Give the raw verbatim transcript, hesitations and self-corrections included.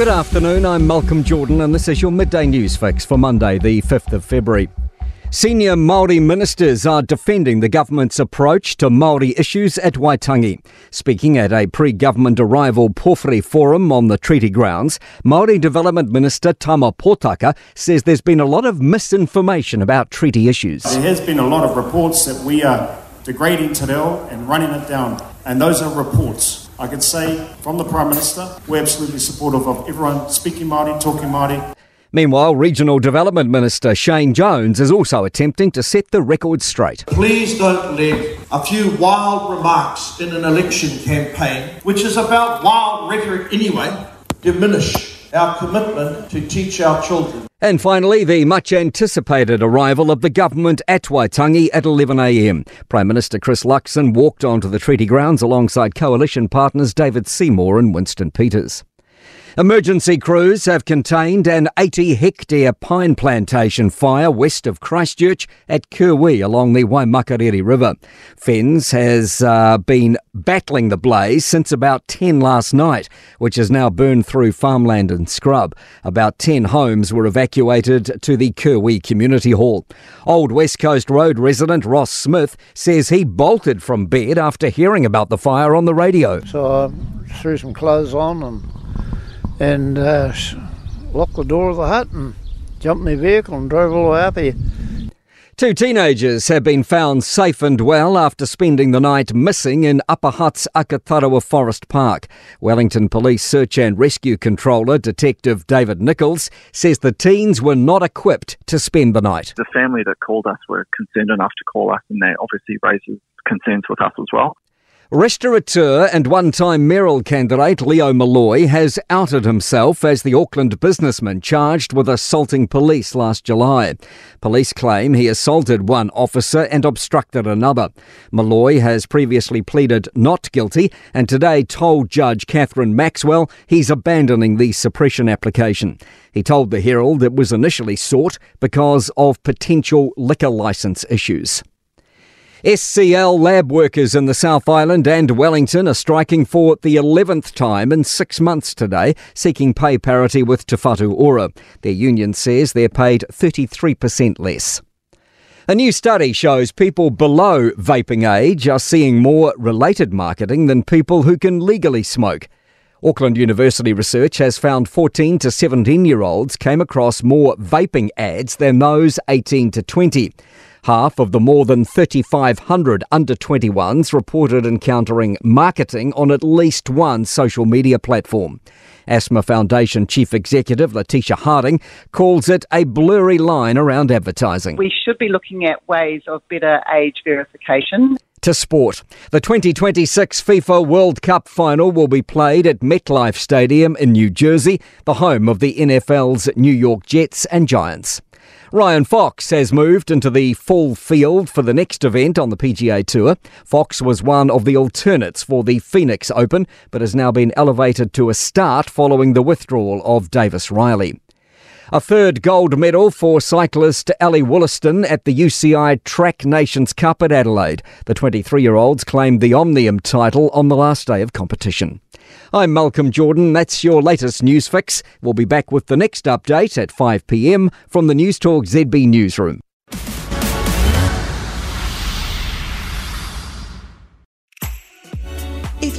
Good afternoon, I'm Malcolm Jordan and this is your Midday News Fix for Monday the fifth of February. Senior Māori ministers are defending the government's approach to Māori issues at Waitangi. Speaking at a pre-government arrival Porphyry Forum on the treaty grounds, Māori Development Minister Tama Potaka says there's been a lot of misinformation about treaty issues. There has been a lot of reports that we are degrading te reo and running it down, and those are reports. I could say from the Prime Minister, we're absolutely supportive of everyone speaking Māori, talking Māori. Meanwhile, Regional Development Minister Shane Jones is also attempting to set the record straight. Please don't let a few wild remarks in an election campaign, which is about wild rhetoric anyway, diminish our commitment to teach our children. And finally, the much-anticipated arrival of the government at Waitangi at eleven a m. Prime Minister Chris Luxon walked onto the treaty grounds alongside coalition partners David Seymour and Winston Peters. Emergency crews have contained an eighty hectare pine plantation fire west of Christchurch at Kirwee along the Waimakariri River. Fenz has uh, been battling the blaze since about ten last night, which has now burned through farmland and scrub. About ten homes were evacuated to the Kirwee Community Hall. Old West Coast Road resident Ross Smith says he bolted from bed after hearing about the fire on the radio. So I threw some clothes on and and uh, locked the door of the hut and jumped in my vehicle and drove all the way up here. Two teenagers have been found safe and well after spending the night missing in Upper Huts Akatarawa Forest Park. Wellington Police Search and Rescue Controller Detective David Nichols says the teens were not equipped to spend the night. The family that called us were concerned enough to call us, and that obviously raises concerns with us as well. Restaurateur and one-time mayoral candidate Leo Malloy has outed himself as the Auckland businessman charged with assaulting police last July. Police claim he assaulted one officer and obstructed another. Malloy has previously pleaded not guilty and today told Judge Catherine Maxwell he's abandoning the suppression application. He told the Herald it was initially sought because of potential liquor licence issues. S C L lab workers in the South Island and Wellington are striking for the eleventh time in six months today, seeking pay parity with Te Whatu Ora. Their union says they're paid thirty-three percent less. A new study shows people below vaping age are seeing more related marketing than people who can legally smoke. Auckland University research has found fourteen to seventeen-year-olds came across more vaping ads than those eighteen to twenty. Half of the more than three thousand five hundred under twenty-ones reported encountering marketing on at least one social media platform. Asthma Foundation Chief Executive Letitia Harding calls it a blurry line around advertising. We should be looking at ways of better age verification. To sport. The twenty twenty-six FIFA World Cup final will be played at MetLife Stadium in New Jersey, the home of the N F L's New York Jets and Giants. Ryan Fox has moved into the full field for the next event on the P G A Tour. Fox was one of the alternates for the Phoenix Open, but has now been elevated to a start following the withdrawal of Davis Riley. A third gold medal for cyclist Ali Wollaston at the U C I Track Nations Cup at Adelaide. The twenty-three-year-olds claimed the Omnium title on the last day of competition. I'm Malcolm Jordan. That's your latest News Fix. We'll be back with the next update at five p m from the Newstalk Z B newsroom. If